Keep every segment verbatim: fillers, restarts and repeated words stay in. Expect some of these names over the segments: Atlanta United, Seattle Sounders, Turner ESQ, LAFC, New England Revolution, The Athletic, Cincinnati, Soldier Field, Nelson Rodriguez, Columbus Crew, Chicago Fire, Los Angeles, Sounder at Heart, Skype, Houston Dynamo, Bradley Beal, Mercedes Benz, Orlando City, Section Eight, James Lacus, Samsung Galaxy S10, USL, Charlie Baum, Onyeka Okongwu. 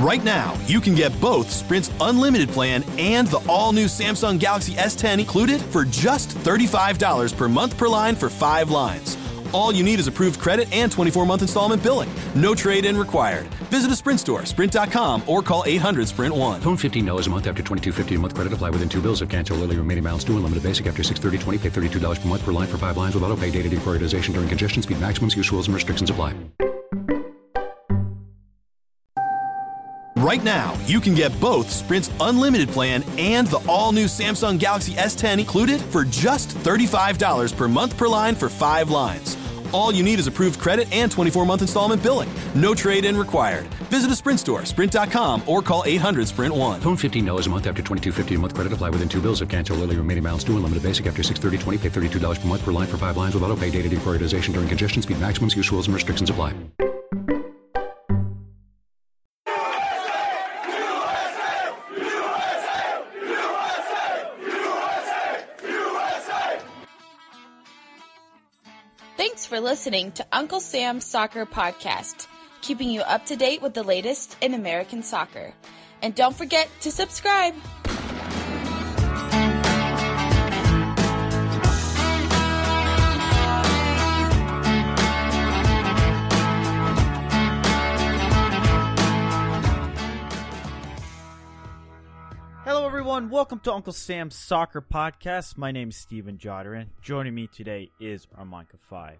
Right now, you can get both Sprint's unlimited plan and the all-new Samsung Galaxy S ten included for just thirty-five dollars per month per line for five lines. All you need is approved credit and twenty-four month installment billing. No trade-in required. Visit a Sprint store, sprint dot com, or call eight hundred Sprint one. Phone fifteen dollars a month after twenty-two fifty a month credit. Apply within two bills of cancel early. Remaining balance due. Unlimited basic after six thirty twenty. Pay thirty-two dollars per month per line for five lines with auto-pay data deprioritization during congestion. Speed maximums, use rules, and restrictions apply. Right now, you can get both Sprint's unlimited plan and the all-new Samsung Galaxy S ten included for just thirty-five dollars per month per line for five lines. All you need is approved credit and twenty-four month installment billing. No trade-in required. Visit a Sprint store, sprint dot com, or call eight hundred Sprint one. Phone fifteen dollars a month after twenty-two fifty a month credit. Apply within two bills of cancel early. Remaining balance due. Unlimited basic after six thirty twenty. Pay thirty-two dollars per month per line for five lines with auto-pay data deprioritization during congestion. Speed maximums, use rules, and restrictions apply. Thanks for listening to Uncle Sam's Soccer Podcast, keeping you up to date with the latest in American soccer. And don't forget to subscribe. Hello, everyone. Welcome to Uncle Sam's Soccer Podcast. My name is Steven Jodron. Joining me today is Armonka Fai.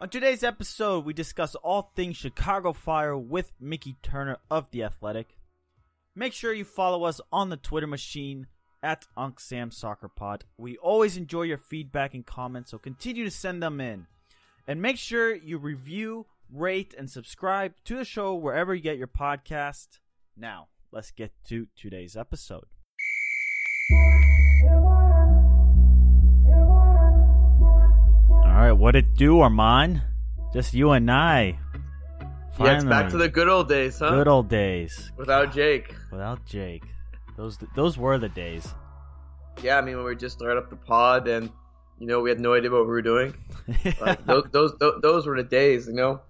On today's episode, we discuss all things Chicago Fire with Miki Turner of The Athletic. Make sure you follow us on the Twitter machine at Uncle Sam's Soccer Pod. We always enjoy your feedback and comments, so continue to send them in. And make sure you review, rate, and subscribe to the show wherever you get your podcast. Now, let's get to today's episode. All right, what it do, Armand? Just you and I. Finally. Yeah, it's back to the good old days, huh? Good old days. Without God. Jake. Without Jake. Those those were the days. Yeah, I mean, when we just started up the pod and, you know, we had no idea what we were doing. Like, those, those those those were the days, you know?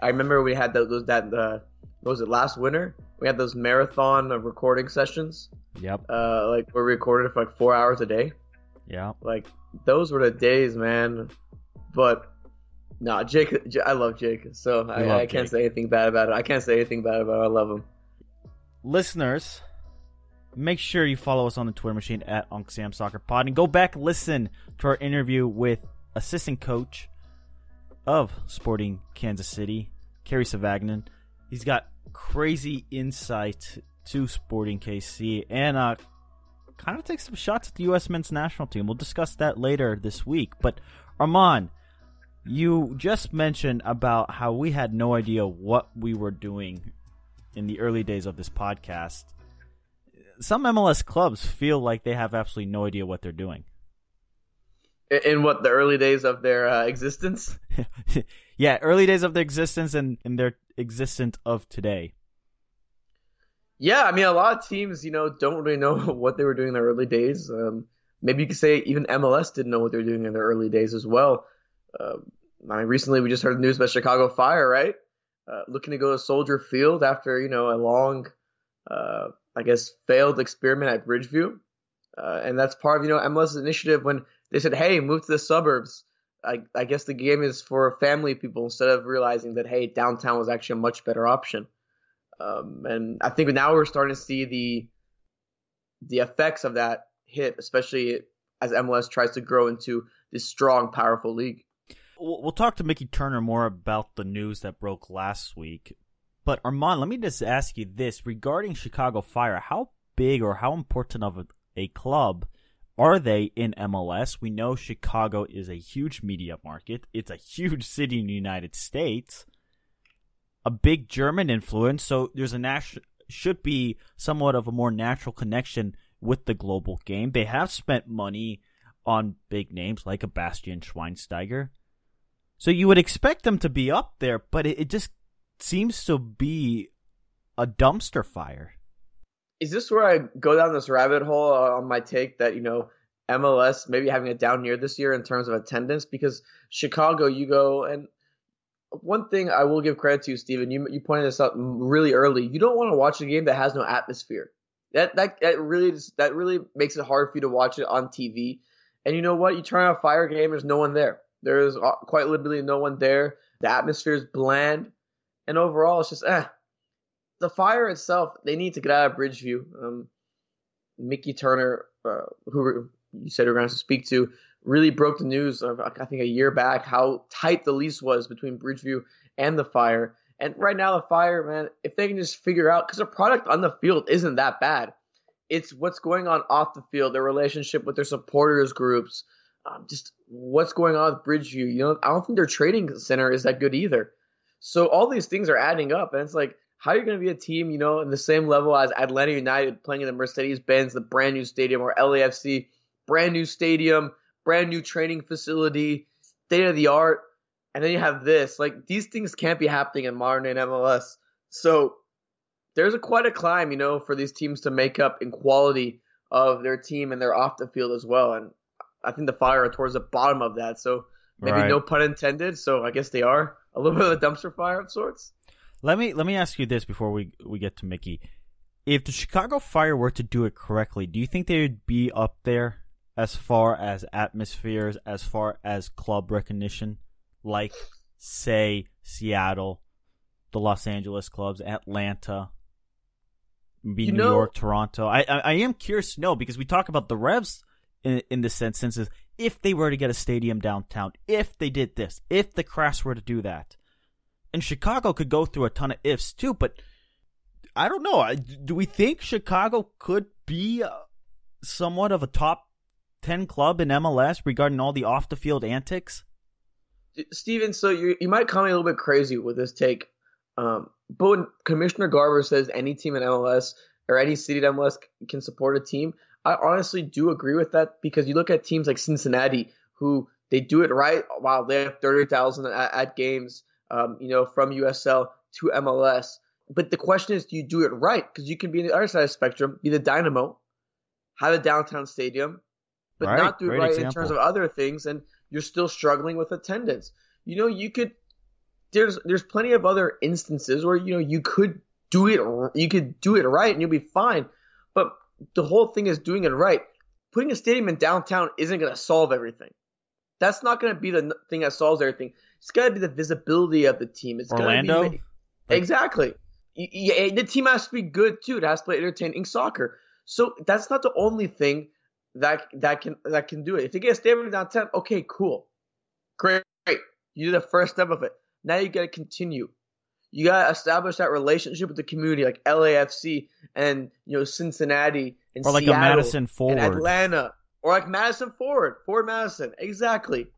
I remember we had those, that, uh, what was it, last winter? We had those marathon of recording sessions. Yep. Uh, like, we recorded for like four hours a day. Yeah. Like, those were the days, man. But no, nah, Jake. I love Jake, so I, I can't Jake. say anything bad about it. I can't say anything bad about it. I love him. Listeners, make sure you follow us on the Twitter machine at Uncle Sam Soccer Pod and go back listen to our interview with assistant coach of Sporting Kansas City, Carry Savagnin. He's got crazy insight to Sporting K C and uh, kind of takes some shots at the U S Men's National Team. We'll discuss that later this week, but. Armand, you just mentioned about how we had no idea what we were doing in the early days of this podcast. Some M L S clubs feel like they have absolutely no idea what they're doing. In what, the early days of their uh, existence? Yeah, early days of their existence and, and their existence of today. Yeah, I mean, a lot of teams, you know, don't really know what they were doing in the early days. Um Maybe you could say even M L S didn't know what they were doing in their early days as well. Uh, I mean, recently we just heard the news about Chicago Fire, right? Uh, looking to go to Soldier Field after, you know, a long, uh, I guess, failed experiment at Bridgeview. Uh, and that's part of, you know, M L S initiative when they said, hey, move to the suburbs. I, I guess the game is for family people instead of realizing that, hey, downtown was actually a much better option. Um, and I think now we're starting to see the the effects of that hit, especially as M L S tries to grow into this strong, powerful league. We'll talk to Miki Turner more about the news that broke last week. But Armand, let me just ask you this. Regarding Chicago Fire, how big or how important of a, a club are they in M L S? We know Chicago is a huge media market. It's a huge city in the United States. A big German influence. So there's a nat- should be somewhat of a more natural connection with the global game. They have spent money on big names like a Bastian Schweinsteiger. So you would expect them to be up there, but it, it just seems to be a dumpster fire. Is this where I go down this rabbit hole on my take that, you know, M L S maybe having a down year this year in terms of attendance? Because Chicago, you go and one thing I will give credit to you, Steven, you you pointed this out really early. You don't want to watch a game that has no atmosphere. That that that really just, that really makes it hard for you to watch it on T V. And you know what? You turn on a Fire game, there's no one there. There's quite literally no one there. The atmosphere is bland. And overall, it's just, eh. The Fire itself, they need to get out of Bridgeview. Um, Miki Turner, uh, who you said we were going to speak to, really broke the news, of, I think, a year back, how tight the lease was between Bridgeview and the Fire. And right now, the Fire, man, if they can just figure out, because their product on the field isn't that bad. It's what's going on off the field, their relationship with their supporters groups, um, just what's going on with Bridgeview. You know, I don't think their trading center is that good either. So all these things are adding up, and it's like, how are you going to be a team, you know, in the same level as Atlanta United playing in the Mercedes Benz, the brand new stadium, or L A F C, brand new stadium, brand new training facility, state of the art, and then you have this. Like, these things can't be happening in modern day M L S. So there's a, quite a climb, you know, for these teams to make up in quality of their team and their off the field as well. And I think the Fire are towards the bottom of that. So maybe right. No pun intended. So I guess they are a little bit of a dumpster fire of sorts. Let me let me ask you this before we, we get to Mickey. If the Chicago Fire were to do it correctly, do you think they would be up there as far as atmospheres, as far as club recognition, like, say, Seattle, the Los Angeles clubs, Atlanta, be you New know, York, Toronto. I, I I am curious to know, because we talk about the Revs in in the sense, since if they were to get a stadium downtown, if they did this, if the Crafts were to do that, and Chicago could go through a ton of ifs too. But I don't know. Do we think Chicago could be somewhat of a top ten club in M L S regarding all the off the field antics? Steven, so you you might call me a little bit crazy with this take. Um, but when Commissioner Garber says any team in M L S or any city in M L S can support a team, I honestly do agree with that, because you look at teams like Cincinnati, who they do it right. Wow, they have thirty thousand at, at games, um, you know, from U S L to M L S. But the question is, do you do it right? Because you can be on the other side of the spectrum, be the Dynamo, have a downtown stadium, but right, not do it right example. In terms of other things, and you're still struggling with attendance. You know, you could. There's there's plenty of other instances where, you know, you could do it you could do it right and you'll be fine, but the whole thing is doing it right. Putting a stadium in downtown isn't going to solve everything. That's not going to be the thing that solves everything. It's got to be the visibility of the team. It's Orlando, gotta be, exactly. Yeah, the team has to be good too. It has to play entertaining soccer. So that's not the only thing that that can that can do it. If you get a stadium in downtown, okay, cool, great, great. You did the first step of it. Now you got to continue. You got to establish that relationship with the community, like L A F C and, you know, Cincinnati and Seattle. Or like Seattle, a Madison Forward. And Atlanta. Or like Madison Forward. Forward Madison. Exactly.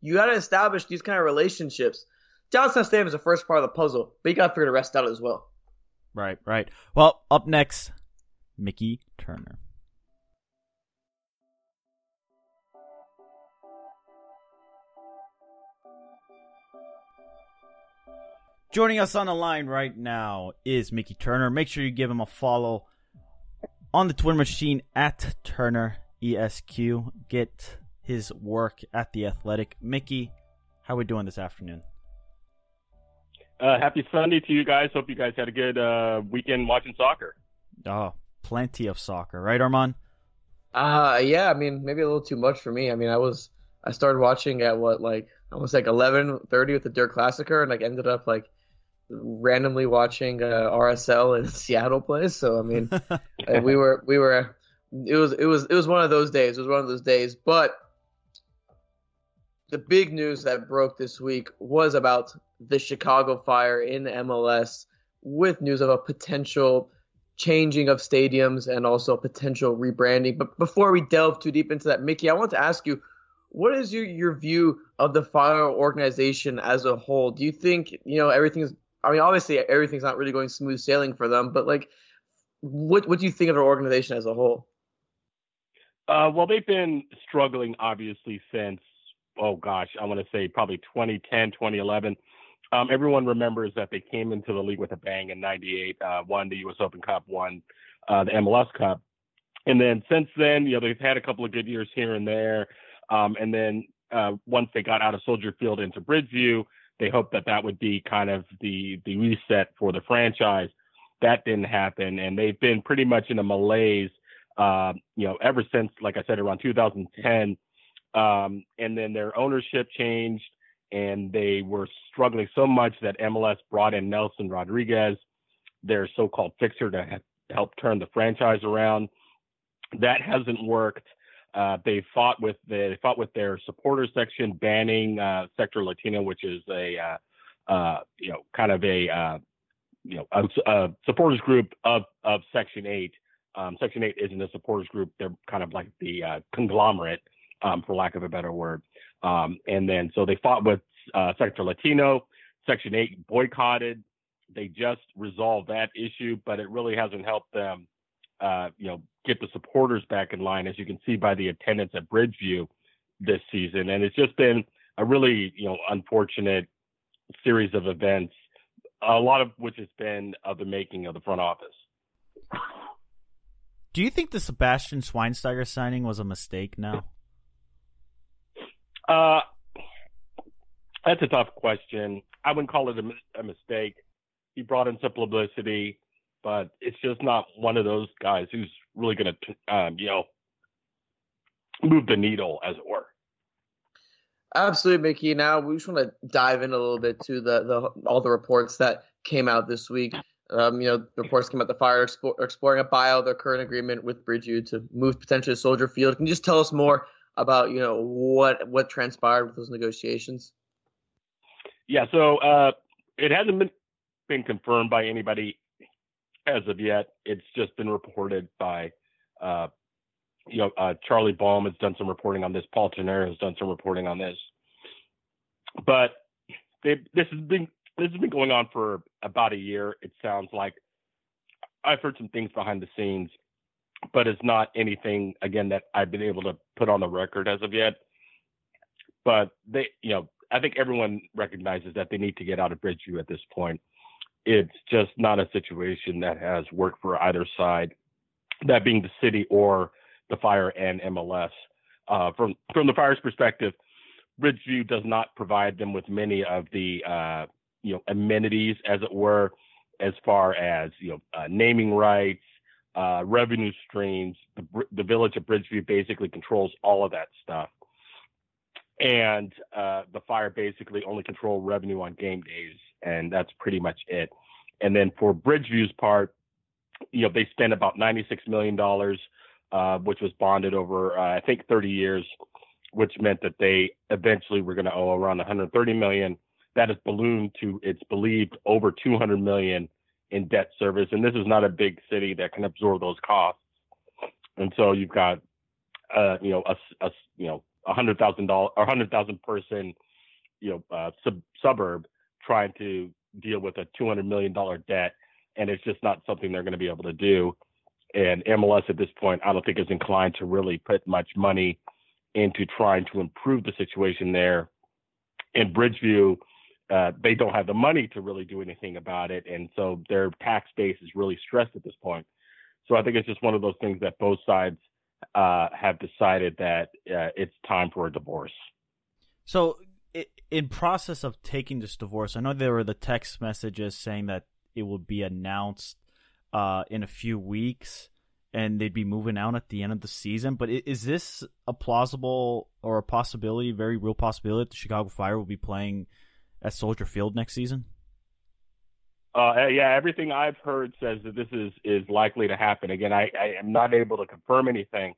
You got to establish these kind of relationships. Downtown Stadium is the first part of the puzzle, but you got to figure the rest out as well. Right, right. Well, up next, Miki Turner. Joining us on the line right now is Miki Turner. Make sure you give him a follow on the Twitter machine at Turner E S Q. Get his work at The Athletic. Miki, how are we doing this afternoon? Uh, happy Sunday to you guys. Hope you guys had a good uh, weekend watching soccer. Oh, plenty of soccer, right, Armand? Uh, yeah, I mean, maybe a little too much for me. I mean, I was I started watching at what, like, almost like eleven thirty with the Der Klassiker, and like ended up like randomly watching uh, R S L in Seattle plays. So I mean, yeah. we were we were it was it was it was one of those days. It was one of those days. But the big news that broke this week was about the Chicago Fire in M L S, with news of a potential changing of stadiums and also potential rebranding. But before we delve too deep into that, Miki, I want to ask you, what is your, your view of the Fire organization as a whole? Do you think, you know, everything's, I mean, obviously everything's not really going smooth sailing for them, but like, what what do you think of their organization as a whole? Uh, well, they've been struggling, obviously, since, oh gosh, I want to say probably twenty ten, twenty eleven. Um, everyone remembers that they came into the league with a bang in ninety-eight, uh, won the U S Open Cup, won uh, the M L S Cup. And then since then, you know, they've had a couple of good years here and there. Um, and then uh, once they got out of Soldier Field into Bridgeview, They hoped that that would be kind of the, the reset for the franchise. That didn't happen. And they've been pretty much in a malaise, uh, you know, ever since, like I said, around two thousand ten. Um, and then their ownership changed, and they were struggling so much that M L S brought in Nelson Rodriguez, their so-called fixer, to ha- help turn the franchise around. That hasn't worked. Uh, they fought with the, they fought with their supporter section, banning uh, Sector Latino, which is a uh, uh, you know kind of a uh, you know a, a supporters group of of Section Eight. Um, Section Eight isn't a supporters group; they're kind of like the uh, conglomerate, um, for lack of a better word. Um, and then so they fought with uh, Sector Latino. Section Eight boycotted. They just resolved that issue, but it really hasn't helped them. Uh, you know, get the supporters back in line, as you can see by the attendance at Bridgeview this season. And it's just been a really, you know, unfortunate series of events, a lot of which has been of the making of the front office. Do you think the Bastian Schweinsteiger signing was a mistake now? Uh, that's a tough question. I wouldn't call it a, a mistake. He brought in some publicity, but it's just not one of those guys who's really going to, um, you know, move the needle, as it were. Absolutely, Mickey. Now we just want to dive in a little bit to the, the all the reports that came out this week. Um, you know, reports came out the Fire expo- exploring a buyout, their current agreement with Bridgeview to move potentially to Soldier Field. Can you just tell us more about, you know, what what transpired with those negotiations? Yeah, so uh, it hasn't been been confirmed by anybody as of yet. It's just been reported by, uh, you know, uh, Charlie Baum has done some reporting on this. Paul Tenere has done some reporting on this. But they, this has been this has been going on for about a year. It sounds like. I've heard some things behind the scenes, but it's not anything again that I've been able to put on the record as of yet. But they, you know, I think everyone recognizes that they need to get out of Bridgeview at this point. It's just not a situation that has worked for either side, that being the city or the Fire and M L S. Uh, from from the Fire's perspective, Bridgeview does not provide them with many of the uh, you know amenities, as it were, as far as you know uh, naming rights, uh, revenue streams. The, the village of Bridgeview basically controls all of that stuff, and uh, the Fire basically only control revenue on game days. And that's pretty much it. And then for Bridgeview's part, you know, they spent about ninety-six million dollars, uh, which was bonded over, uh, I think, thirty years, which meant that they eventually were going to owe around one hundred thirty million dollars. That has ballooned to, it's believed, over two hundred million dollars in debt service. And this is not a big city that can absorb those costs. And so you've got, uh, you know, a, a you know, one hundred thousand dollars or one hundred thousand person, you know, uh, sub- suburb. Trying to deal with a two hundred million dollars debt, and it's just not something they're going to be able to do. And M L S at this point, I don't think is inclined to really put much money into trying to improve the situation there. In Bridgeview, uh, they don't have the money to really do anything about it. And so their tax base is really stressed at this point. So I think it's just one of those things that both sides uh, have decided that uh, it's time for a divorce. So in process of taking this divorce, I know there were the text messages saying that it will be announced uh, in a few weeks and they'd be moving out at the end of the season. But is this a plausible or a possibility, very real possibility, that the Chicago Fire will be playing at Soldier Field next season? Uh, yeah, everything I've heard says that this is, is likely to happen. Again, I, I am not able to confirm anything.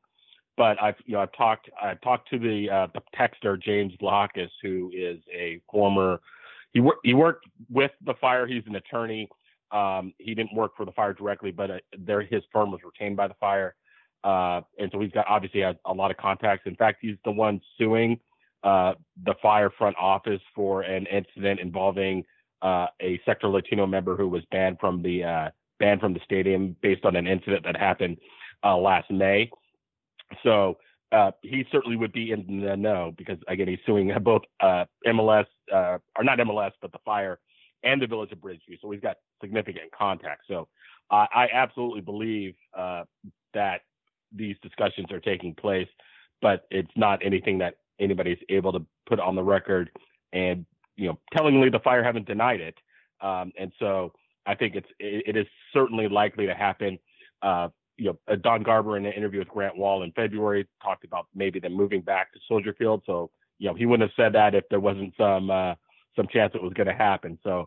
But I've, you know, I've talked, I've talked to the, uh, the texter, James Lacus, who is a former, he worked, he worked with the Fire. He's an attorney. Um, he didn't work for the Fire directly, but uh, their, his firm was retained by the Fire. Uh, and so he's got, obviously has a lot of contacts. In fact, he's the one suing, uh, the Fire front office for an incident involving, uh, a Sector Latino member who was banned from the, uh, banned from the stadium based on an incident that happened, uh, last May. So uh, he certainly would be in the know because, again, he's suing both uh, M L S, uh, or not M L S, but the Fire and the Village of Bridgeview. So he's got significant contacts. So uh, I absolutely believe uh, that these discussions are taking place, but it's not anything that anybody's able to put on the record. And you know, tellingly, the Fire haven't denied it. Um, and so I think it's, it, it is certainly likely to happen. Uh, you know, Don Garber in an interview with Grant Wall in February talked about maybe them moving back to Soldier Field. So, you know, he wouldn't have said that if there wasn't some, uh, some chance it was going to happen. So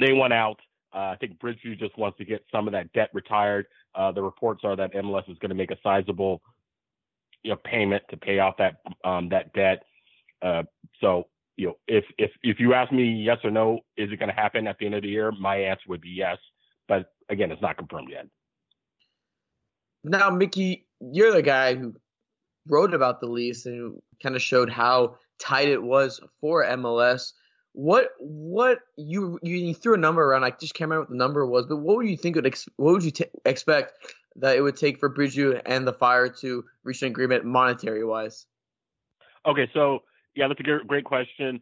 they went out. Uh, I think Bridgeview just wants to get some of that debt retired. Uh, the reports are that M L S is going to make a sizable, you know, payment to pay off that, um, that debt. Uh, so, you know, if, if, if you ask me yes or no, is it going to happen at the end of the year? My answer would be yes, but again, it's not confirmed yet. Now, Miki, you're the guy who wrote about the lease and kind of showed how tight it was for M L S. What, what you, you threw a number around. I just can't remember what the number was, but what would you think would, ex- what would you t- expect that it would take for Bridgeview and the Fire to reach an agreement monetary wise? Okay. So yeah, that's a great question.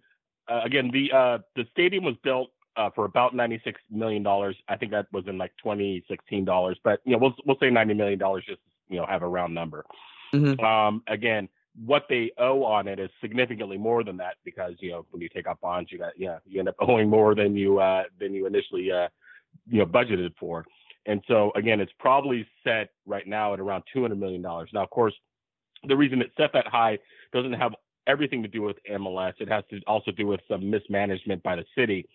Uh, again, the, uh, the stadium was built uh, for about ninety-six million dollars. I think that was in like twenty sixteen dollars, but you know, we'll, we'll say ninety million dollars just, you know, have a round number. Mm-hmm. Um, again, what they owe on it is significantly more than that because, you know, when you take out bonds, you got, yeah, you end up owing more than you, uh, than you initially, uh, you know, budgeted for. And so again, it's probably set right now at around two hundred million dollars. Now, of course, the reason it's set that high doesn't have everything to do with M L S. It has to also do with some mismanagement by the city,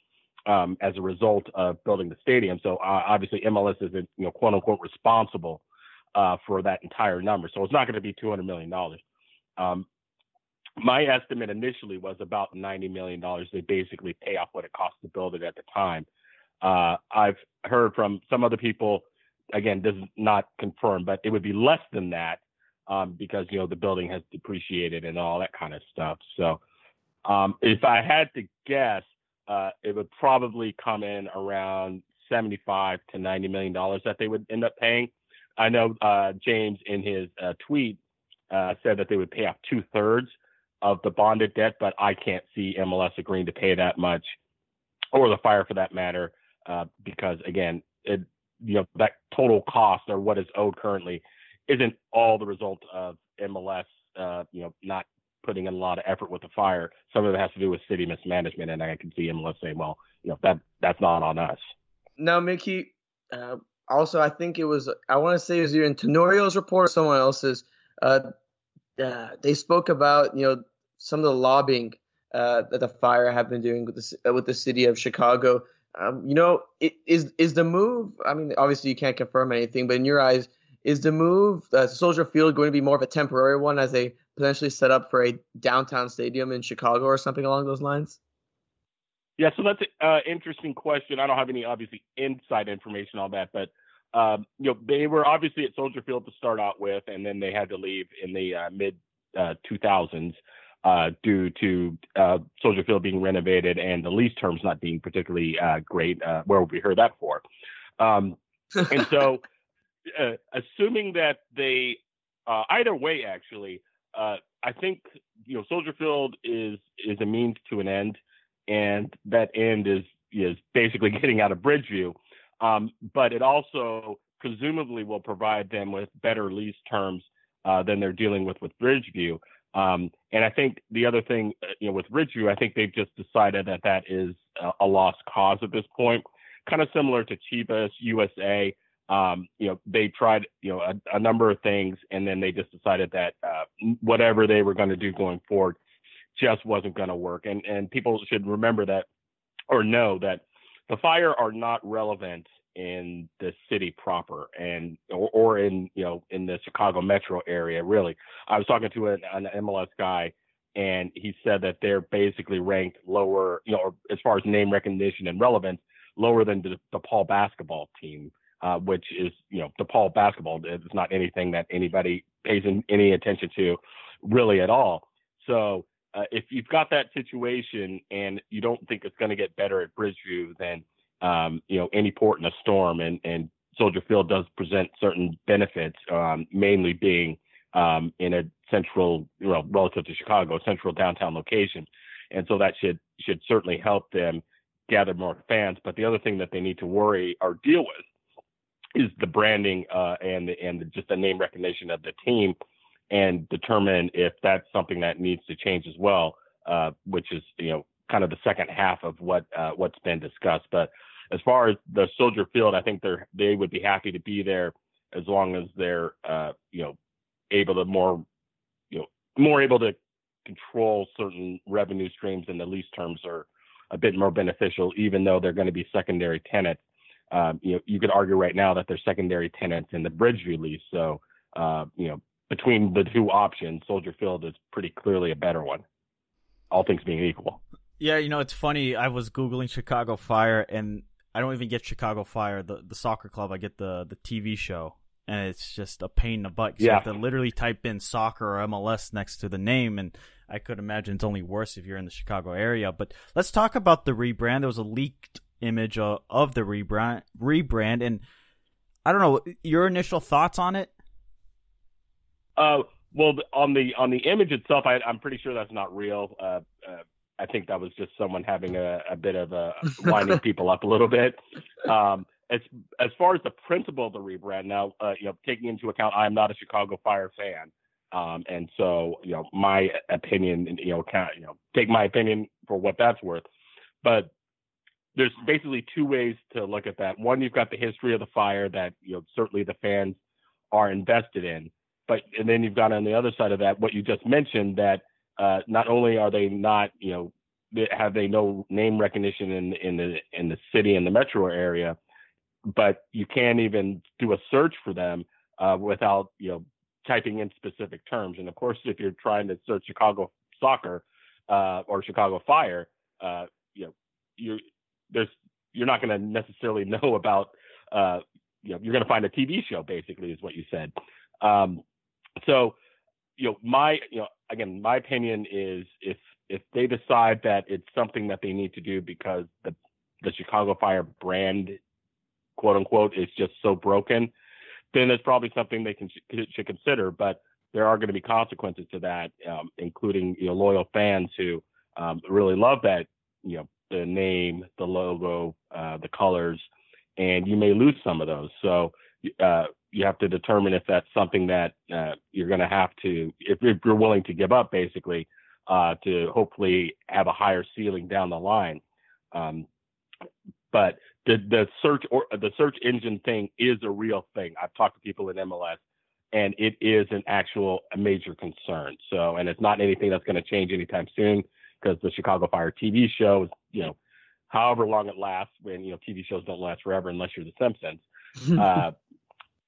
um, as a result of building the stadium. So uh, obviously M L S isn't, you know, quote unquote responsible, uh, for that entire number. So it's not going to be two hundred million dollars. Um, my estimate initially was about ninety million dollars. They basically pay off what it cost to build it at the time. Uh, I've heard from some other people, again, this is not confirmed, but it would be less than that, um, because, you know, the building has depreciated and all that kind of stuff. So, um, if I had to guess, uh, it would probably come in around seventy-five to ninety million dollars that they would end up paying. I know, uh, James in his uh, tweet, Uh, said that they would pay off two thirds of the bonded debt, but I can't see M L S agreeing to pay that much, or the Fire for that matter, uh, because again, it, you know, that total cost or what is owed currently isn't all the result of M L S, uh, you know, not putting in a lot of effort with the Fire. Some of it has to do with city mismanagement, and I can see M L S saying, well, you know, that that's not on us. Now, Miki, uh, also, I think it was, I want to say it was either in Tenorio's report or someone else's. Uh, uh, they spoke about, you know, some of the lobbying uh, that the Fire have been doing with the, with the city of Chicago. Um, you know, it, is is the move, I mean, obviously you can't confirm anything, but in your eyes, is the move uh, Soldier Field going to be more of a temporary one as they potentially set up for a downtown stadium in Chicago or something along those lines? Yeah, so that's an uh, interesting question. I don't have any, obviously, inside information on that, but Um, you know, they were obviously at Soldier Field to start out with, and then they had to leave in the uh, mid uh, two thousands uh, due to uh, Soldier Field being renovated and the lease terms not being particularly uh, great. Uh, where would we hear that for? Um, and so, uh, assuming that they, uh, either way, actually, uh, I think you know Soldier Field is is a means to an end, and that end is is basically getting out of Bridgeview. Um, but it also presumably will provide them with better lease terms uh, than they're dealing with with Bridgeview. Um, and I think the other thing, you know, with Bridgeview, I think they've just decided that that is a, a lost cause at this point, kind of similar to Chivas U S A. Um, you know, they tried, you know, a, a number of things, and then they just decided that uh, whatever they were going to do going forward just wasn't going to work. And and people should remember that, or know that. The Fire are not relevant in the city proper and or, or in, you know, in the Chicago metro area, really. I was talking to an, an M L S guy, and he said that they're basically ranked lower, you know, or as far as name recognition and relevance, lower than the DePaul basketball team, uh, which is, you know, DePaul basketball is not anything that anybody pays in, any attention to really at all. So Uh, if you've got that situation and you don't think it's going to get better at Bridgeview than, um, you know, any port in a storm, and, and Soldier Field does present certain benefits, um, mainly being um, in a central, you know, relative to Chicago, central downtown location. And so that should should certainly help them gather more fans. But the other thing that they need to worry or deal with is the branding uh, and, the, and the, just the name recognition of the team, and determine if that's something that needs to change as well, uh, which is, you know, kind of the second half of what uh, what's been discussed. But as far as the Soldier Field, I think they're they would be happy to be there as long as they're uh, you know able to more you know more able to control certain revenue streams, and the lease terms are a bit more beneficial, even though they're going to be secondary tenants. Um, you know, you could argue right now that they're secondary tenants in the Bridgeview lease. So, uh, you know, between the two options, Soldier Field is pretty clearly a better one, all things being equal. Yeah, you know, it's funny. I was Googling Chicago Fire, and I don't even get Chicago Fire, the, the soccer club. I get the, the T V show, and it's just a pain in the butt. Yeah. You have to literally type in soccer or M L S next to the name, and I could imagine it's only worse if you're in the Chicago area. But let's talk about the rebrand. There was a leaked image of, of the rebrand, rebrand, and I don't know, your initial thoughts on it? Uh, well, on the on the image itself, I, I'm pretty sure that's not real. Uh, uh, I think that was just someone having a, a bit of a winding people up a little bit. Um, as as far as the principle of the rebrand, now uh, you know, taking into account, I'm not a Chicago Fire fan. Um, and so, you know, my opinion, you know, kind of, you know, take my opinion for what that's worth. But there's basically two ways to look at that. One, you've got the history of the Fire that, you know, certainly the fans are invested in. But and then you've got on the other side of that, what you just mentioned, that uh, not only are they not, you know, have they no name recognition in, in the in the city and the metro area, but you can't even do a search for them uh, without, you know, typing in specific terms. And of course, if you're trying to search Chicago soccer uh, or Chicago Fire, uh, you know, you're there's you're not going to necessarily know about, uh, you know, you're going to find a T V show, basically, is what you said. Um, so, you know, my you know again, my opinion is if if they decide that it's something that they need to do because the the Chicago Fire brand, quote unquote, is just so broken, then it's probably something they can should consider, but there are going to be consequences to that, um, including you know, loyal fans who um, really love that, you know, the name, the logo, uh, the colors, and you may lose some of those. So uh, you have to determine if that's something that uh, you're going to have to, if, if you're willing to give up, basically, uh, to hopefully have a higher ceiling down the line. Um, but The the search or the search engine thing is a real thing. I've talked to people in M L S, and it is an actual a major concern. So, and it's not anything that's going to change anytime soon, because the Chicago Fire T V show, you know, however long it lasts, when you know T V shows don't last forever unless you're The Simpsons. uh,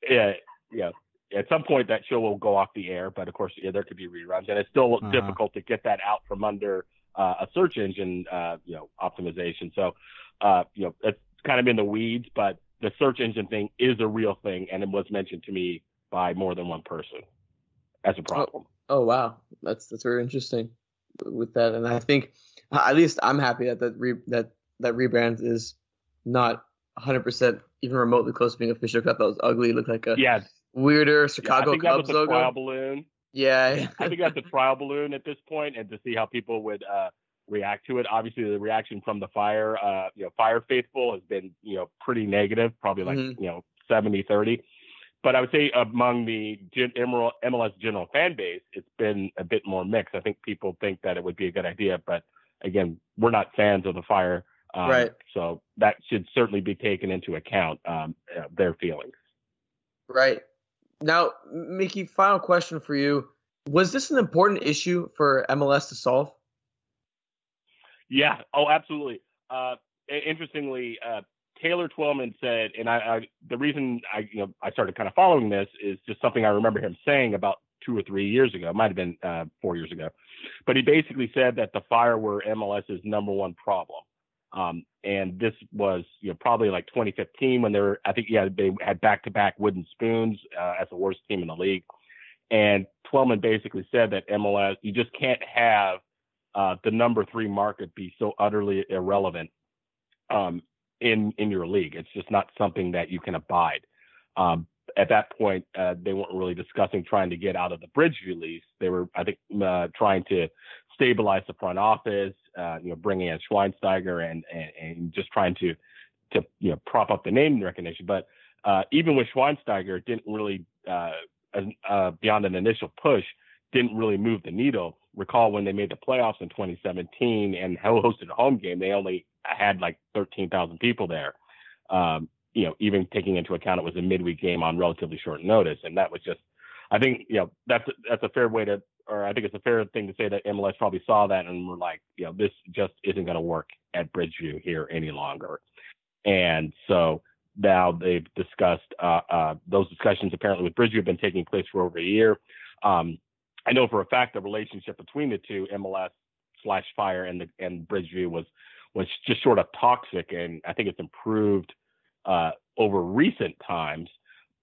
yeah, yeah. At some point that show will go off the air, but of course yeah, there could be reruns, and it's still uh-huh. difficult to get that out from under uh, a search engine, uh, you know, optimization. So, uh, you know, it's kind of in the weeds, but the search engine thing is a real thing, and it was mentioned to me by more than one person as a problem. Oh, oh wow, that's that's very interesting with that. And I think at least I'm happy that that re, that, that rebrand is not one hundred percent even remotely close to being official. I thought that was ugly. It looked like a yeah. weirder Chicago yeah, Cubs logo. Trial balloon. Yeah, I think that's a trial balloon at this point, and to see how people would. Uh, react to it. Obviously the reaction from the Fire uh you know Fire faithful has been you know pretty negative, probably like mm-hmm. you know seventy thirty, but I would say among the M L S general fan base it's been a bit more mixed. I think people think that it would be a good idea, but again, we're not fans of the Fire, um, right so that should certainly be taken into account, um uh, their feelings. Right now, Miki, final question for you. Was this an important issue for M L S to solve? Yeah. Oh, absolutely. Uh, interestingly, uh, Taylor Twellman said, and I, I, the reason I, you know, I started kind of following this is just something I remember him saying about two or three years ago. It might've been uh, four years ago, but he basically said that the Fire were MLS's number one problem. Um, and this was, you know, probably like twenty fifteen when they were, I think, yeah, they had back-to-back wooden spoons uh, as the worst team in the league. And Twellman basically said that M L S, you just can't have, Uh, the number three market be so utterly irrelevant um, in in your league. It's just not something that you can abide. Um, at that point, uh, they weren't really discussing trying to get out of the Bridgeview lease. They were, I think, uh, trying to stabilize the front office, uh, you know, bringing in Schweinsteiger and, and and just trying to to you know prop up the name recognition. But uh, even with Schweinsteiger, it didn't really uh, uh, beyond an initial push, didn't really move the needle. recall when they made the playoffs in twenty seventeen and hosted a home game, they only had like thirteen thousand people there. Um, you know, even taking into account it was a midweek game on relatively short notice. And that was just, I think, you know, that's, that's a fair way to, or I think it's a fair thing to say that M L S probably saw that and were like, you know, this just isn't going to work at Bridgeview here any longer. And so now they've discussed, uh, uh, those discussions apparently with Bridgeview have been taking place for over a year. Um, I know for a fact the relationship between the two, M L S slash Fire and the, and Bridgeview, was, was just sort of toxic. And I think it's improved uh, over recent times,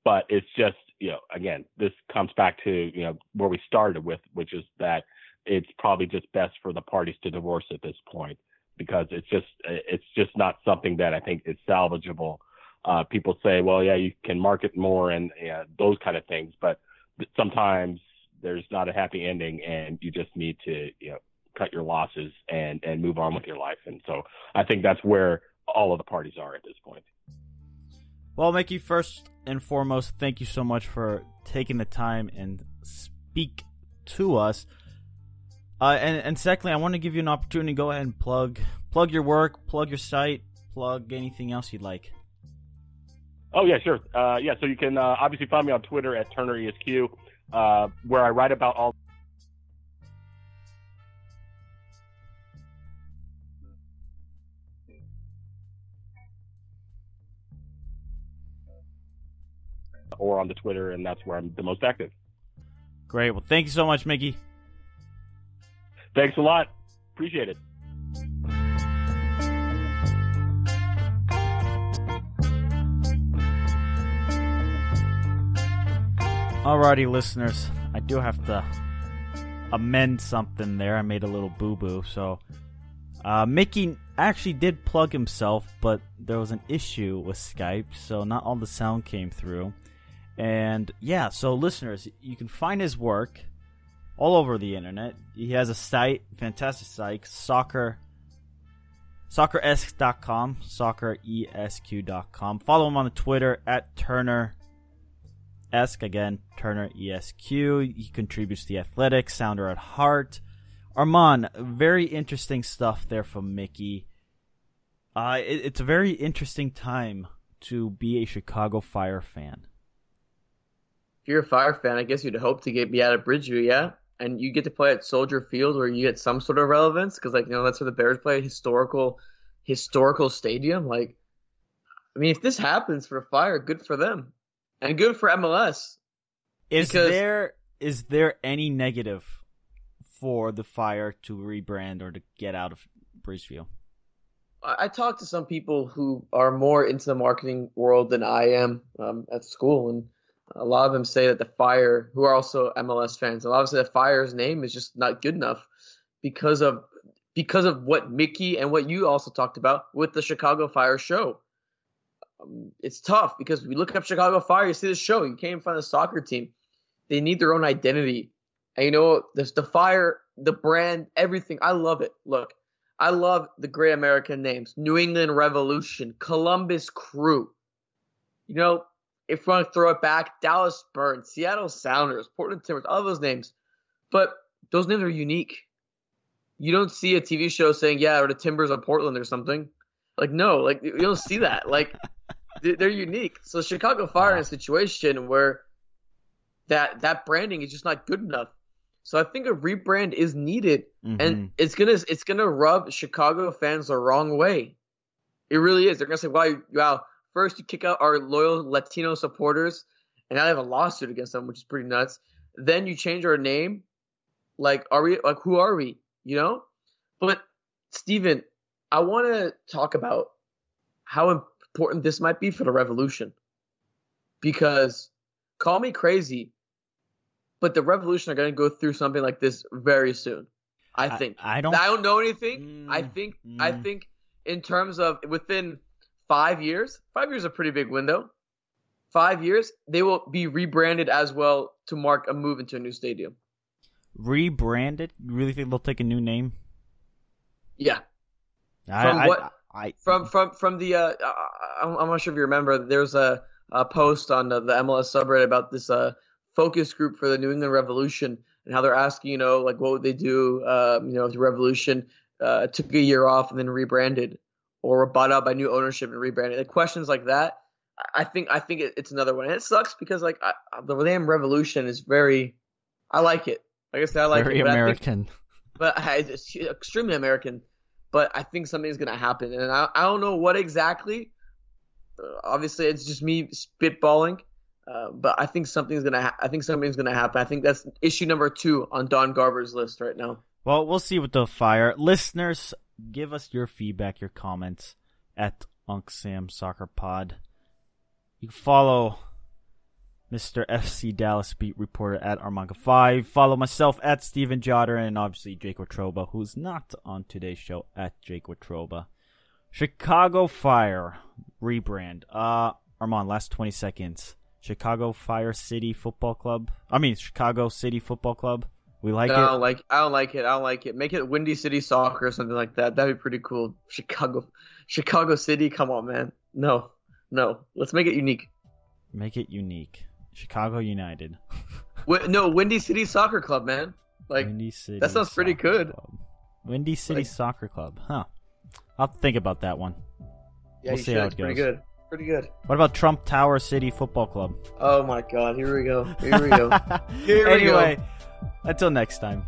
but it's just, you know, again, this comes back to, you know, where we started with, which is that it's probably just best for the parties to divorce at this point, because it's just, it's just not something that I think is salvageable. Uh, people say, well, yeah, you can market more and uh, those kind of things, but sometimes there's not a happy ending and you just need to, you know, cut your losses and, and move on with your life. And so I think that's where all of the parties are at this point. Well, Miki, first and foremost, thank you so much for taking the time and speak to us. Uh, and, and secondly, I want to give you an opportunity to go ahead and plug plug your work, plug your site, plug anything else you'd like. Oh, yeah, sure. Uh, yeah, so you can uh, obviously find me on Twitter at Turner E S Q, uh, where I write about all or on the Twitter, and that's where I'm the most active. Great. Well, thank you so much, Miki. Thanks a lot. Appreciate it. Alrighty, listeners. I do have to amend something there. I made a little boo-boo. So, uh, Miki actually did plug himself, but there was an issue with Skype, so not all the sound came through. And yeah, so listeners, you can find his work all over the internet. He has a site, fantastic site, soccer, soccer esq dot com, soccer esq dot com. Follow him on the Twitter at Turner Esq, again, Turner E S Q. He contributes to The Athletic, Sounder at Heart. Armand, very interesting stuff there from Miki. Uh, it, it's a very interesting time to be a Chicago Fire fan. If you're a Fire fan, I guess you'd hope to get be out of Bridgeview, yeah? And you get to play at Soldier Field where you get some sort of relevance, because, like, you know, that's where the Bears play, a historical, historical stadium. Like, I mean, if this happens for Fire, good for them. And good for M L S. Is there is there any negative for the Fire to rebrand or to get out of Bridgeview? I, I talked to some people who are more into the marketing world than I am um, at school, and a lot of them say that the Fire, who are also M L S fans, a lot of them say the Fire's name is just not good enough because of because of what Miki and what you also talked about with the Chicago Fire show. Um, it's tough because we look up Chicago Fire, you see the show, you can't even find a soccer team. They need their own identity. And you know, there's the Fire, the brand, everything. I love it. Look, I love the great American names. New England Revolution, Columbus Crew. You know, if you want to throw it back, Dallas Burns, Seattle Sounders, Portland Timbers, all those names. But those names are unique. You don't see a T V show saying, yeah, or the Timbers of Portland or something. Like, no, like, you don't see that. Like, they're unique. So Chicago Fire wow. in a situation where that that branding is just not good enough. So I think a rebrand is needed, mm-hmm. and it's gonna it's gonna rub Chicago fans the wrong way. It really is. They're gonna say, "Wow, wow! First you kick out our loyal Latino supporters, and now they have a lawsuit against them, which is pretty nuts. Then you change our name. Like, are we? Like, who are we? You know?" But Steven, I want to talk about how important this might be for the Revolution, because call me crazy, but the Revolution are going to go through something like this very soon. I think I, I don't I don't know anything. Mm, I think mm. I think in terms of within five years, five years is a pretty big window. Five years, they will be rebranded as well to mark a move into a new stadium. Rebranded? You really think they'll take a new name? Yeah. I, from I, what? I, I, from from from the uh, I'm, I'm not sure if you remember. There's a, a post on the, the M L S subreddit about this uh, focus group for the New England Revolution, and how they're asking, you know, like what would they do, uh, you know, if the Revolution uh, took a year off and then rebranded, or were bought out by new ownership and rebranded. Like questions like that, I think I think it, it's another one, and it sucks because like I, the name Revolution is very, I like it. Like I said, I like very it. Very American. But, I think, but it's extremely American. But I think something's gonna happen, and I I don't know what exactly. Uh, obviously, it's just me spitballing. Uh, but I think something's gonna. Ha- I think something's gonna happen. I think that's issue number two on Don Garber's list right now. Well, we'll see with the Fire. Listeners, give us your feedback, your comments at Uncle Sam's Soccer Pod. You can follow Mister F C Dallas beat reporter at Armonka Fai. Follow myself at Steven Jodron, and obviously Jake Watroba, who's not on today's show, at Jake Watroba. Chicago Fire rebrand. Uh, Armand, last twenty seconds. Chicago Fire City Football Club. I mean, Chicago City Football Club. We like no, it. I don't like, I don't like it. I don't like it. Make it Windy City Soccer or something like that. That'd be pretty cool. Chicago, Chicago City. Come on, man. No, no. Let's make it unique. Make it unique. Chicago United. Wait, no, Windy City Soccer Club, man. Like Windy City. That sounds pretty good. Club. Windy City like, Soccer Club. Huh. I'll think about that one. Yeah, we'll you see should. How it it's goes. Pretty good. Pretty good. What about Trump Tower City Football Club? Oh my God! Here we go. Here we go. Here we anyway, go. Until next time.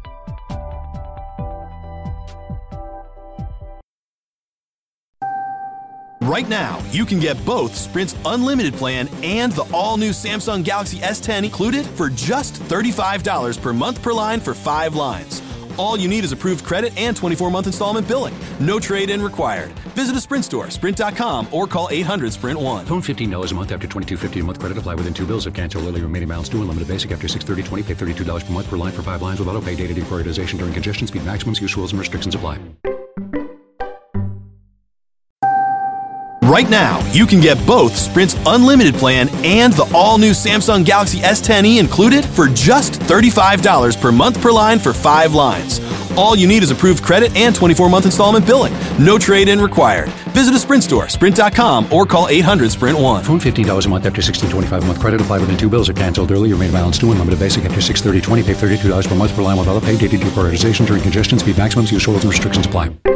Right now, you can get both Sprint's unlimited plan and the all-new Samsung Galaxy S ten included for just thirty-five dollars per month per line for five lines. All you need is approved credit and twenty-four month installment billing. No trade-in required. Visit a Sprint store, sprint dot com, or call eight hundred Sprint one. Phone fifteen dollars a month after twenty-two fifty a month credit apply within two bills. If cancel early, remaining balance due. Unlimited basic after six thirty twenty. Pay thirty-two dollars per month per line for five lines with auto-pay data deprioritization during congestion. Speed maximums, use rules, and restrictions apply. Right now, you can get both Sprint's unlimited plan and the all-new Samsung Galaxy S ten included for just thirty-five dollars per month per line for five lines. All you need is approved credit and twenty-four month installment billing. No trade-in required. Visit a Sprint store, sprint dot com, or call eight hundred Sprint one. Phone fifteen dollars a month after sixteen twenty-five a month credit applied within two bills. If canceled early, remaining balance due. Unlimited basic after six thirty twenty. Pay thirty-two dollars per month per line with auto pay. Data deprioritization during congestion. Speed maximums. Use rules and restrictions apply.